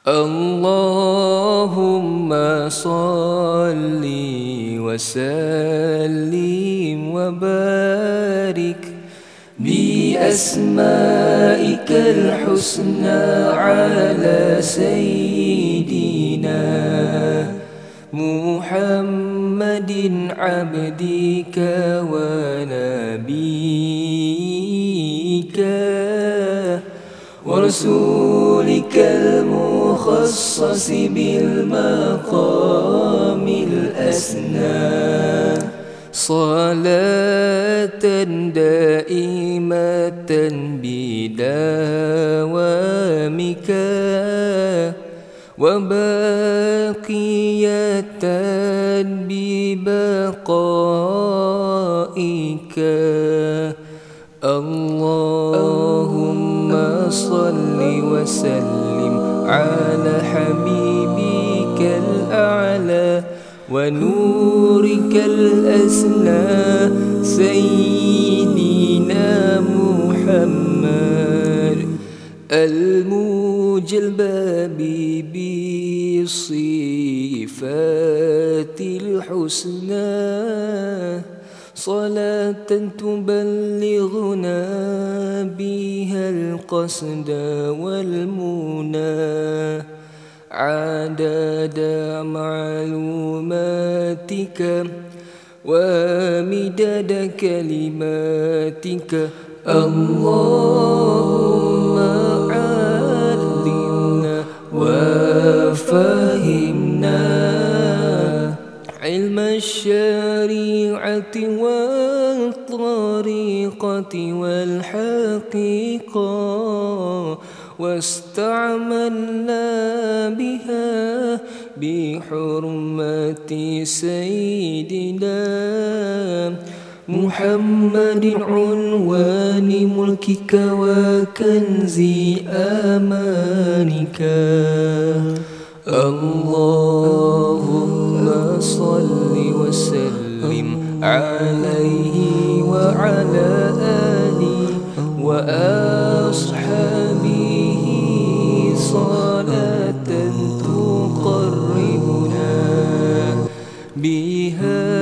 Allahumma salli wa sallim wa barik bi asma'ikal husna ala sayyidina Muhammadin abdika wa nabiyika wa rasulikal mukhassas bil maqamil asna salatan daimatan bidawamika وَبَاقِيَةً بِبَقَائِكَ اللهم صلِّ وسلِّم على حبيبك الأعلى ونورك الأسلى سيدنا محمد المجلباب بالصفات الحسنى صلاة تبلغنا بها القصد والمنى عدد معلوماتك ومدد كلماتك اللهم علمنا وفهمنا علم الشريعة والطريقة والحقيقة واستعملنا بها بحرمة سيدنا محمد عنوان ملكك وكنز أمانك اللهم صل وسلم عليه وعلى آله وأصحابه صلاة تقربنا بها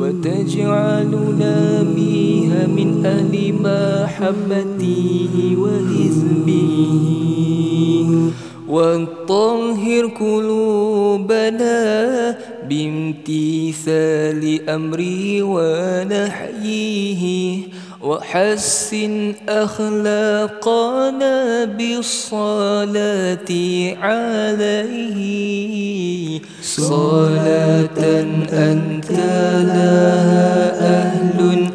وتجعلنا بها من أهل محبته وحزبه وطهر قلوبنا بامتثال أمره ونحيه وحسن أخلاقنا بالصلاة عليه صلاة أنت لها أهل